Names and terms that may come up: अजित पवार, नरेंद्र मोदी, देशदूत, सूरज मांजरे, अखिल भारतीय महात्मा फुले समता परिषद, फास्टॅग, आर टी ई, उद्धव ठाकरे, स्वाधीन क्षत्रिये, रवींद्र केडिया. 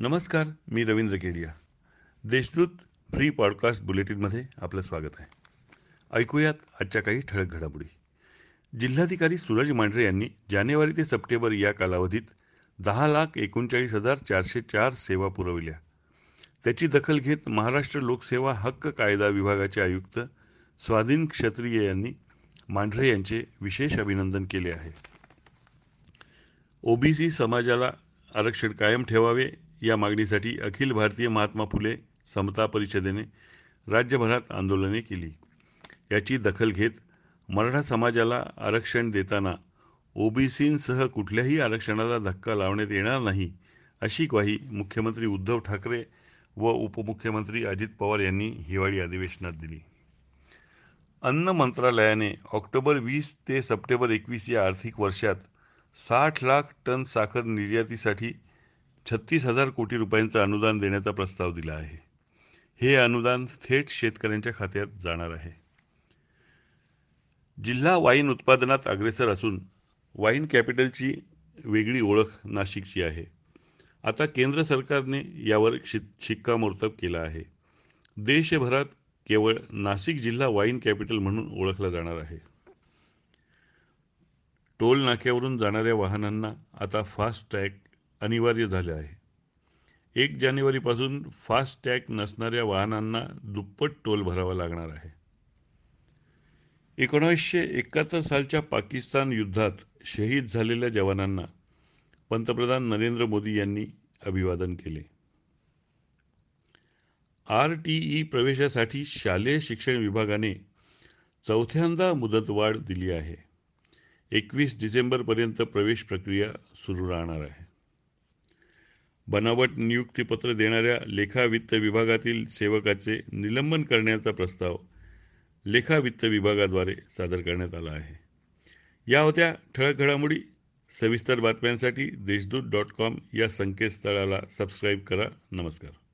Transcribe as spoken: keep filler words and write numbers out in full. नमस्कार, मी रवींद्र केडिया. देशदूत free podcast बुलेटिनमध्ये आपलं स्वागत आहे. ऐकूयात आजच्या काही ठळक घडामोडी. जिल्हाधिकारी सूरज मांजरे यांनी जानेवारी ते सप्टेंबर या कालावधीत दहा लाख एकोणचाळीस हजार चारशे चार सेवा पुरविल्या. त्याची दखल घेत महाराष्ट्र लोकसेवा हक्क कायदा विभागाचे आयुक्त स्वाधीन क्षत्रिये यांनी मांढरे यांचे विशेष अभिनंदन केले आहे. ओबीसी समाजाला आरक्षण कायम ठेवावे या मागणीसाठी अखिल भारतीय महात्मा फुले समता परिषदेने राज्यभरात आंदोलने केली. याची दखल घेत मराठा समाजाला आरक्षण देताना ओबीसींसह कुठल्याही आरक्षणाला धक्का लावण्यात येणार नाही, अशी ग्वाही मुख्यमंत्री उद्धव ठाकरे व उपमुख्यमंत्री अजित पवार यांनी हिवाळी अधिवेशनात दिली. अन्न मंत्रालयाने ऑक्टोबर वीस ते सप्टेंबर एकवीस या आर्थिक वर्षात साठ लाख टन साखर निर्यातीसाठी छत्तीस हजार कोटी रुपयांचं अनुदान देण्याचा प्रस्ताव दिला आहे. हे अनुदान थेट शेतकऱ्यांच्या खात्यात जाणार आहे. जिल्हा वाईन उत्पादनात अग्रेसर असून वाईन कॅपिटलची वेगळी ओळख नाशिकची आहे. आता केंद्र सरकारने यावर शि शिक्कामोर्तब केला आहे. देशभरात केवळ नाशिक जिल्हा वाईन कॅपिटल म्हणून ओळखला जाणार आहे. टोल नाक्यावरून जाणाऱ्या वाहनांना आता फास्टॅग अनिवार्य झाले आहे. एक जानेवारीपासून फास्टॅग नसणाऱ्या वाहनांना दुप्पट टोल भरावा लागणार आहे. एकोणीसशे एकाहत्तर सालच्या पाकिस्तान युद्धात शहीद झालेल्या जवानांना पंतप्रधान नरेंद्र मोदी यांनी अभिवादन केले. आर टी ई प्रवेशासाठी शालेय शिक्षण विभागाने चौथ्यांदा मुदतवाढ दिली आहे. एकवीस डिसेंबरपर्यंत प्रवेश प्रक्रिया सुरू राहणार आहे. बनावट नियुक्तीपत्र देणाऱ्या लेखा वित्त विभागातील सेवकाचे निलंबन करण्याचा प्रस्ताव लेखा वित्त विभागाद्वारे सादर करण्यात आला आहे. या होत्या ठळक घडामोडी. सविस्तर बातम्यांसाठी देशदूत डॉट कॉम या संकेतस्थळाला सबस्क्राईब करा. नमस्कार.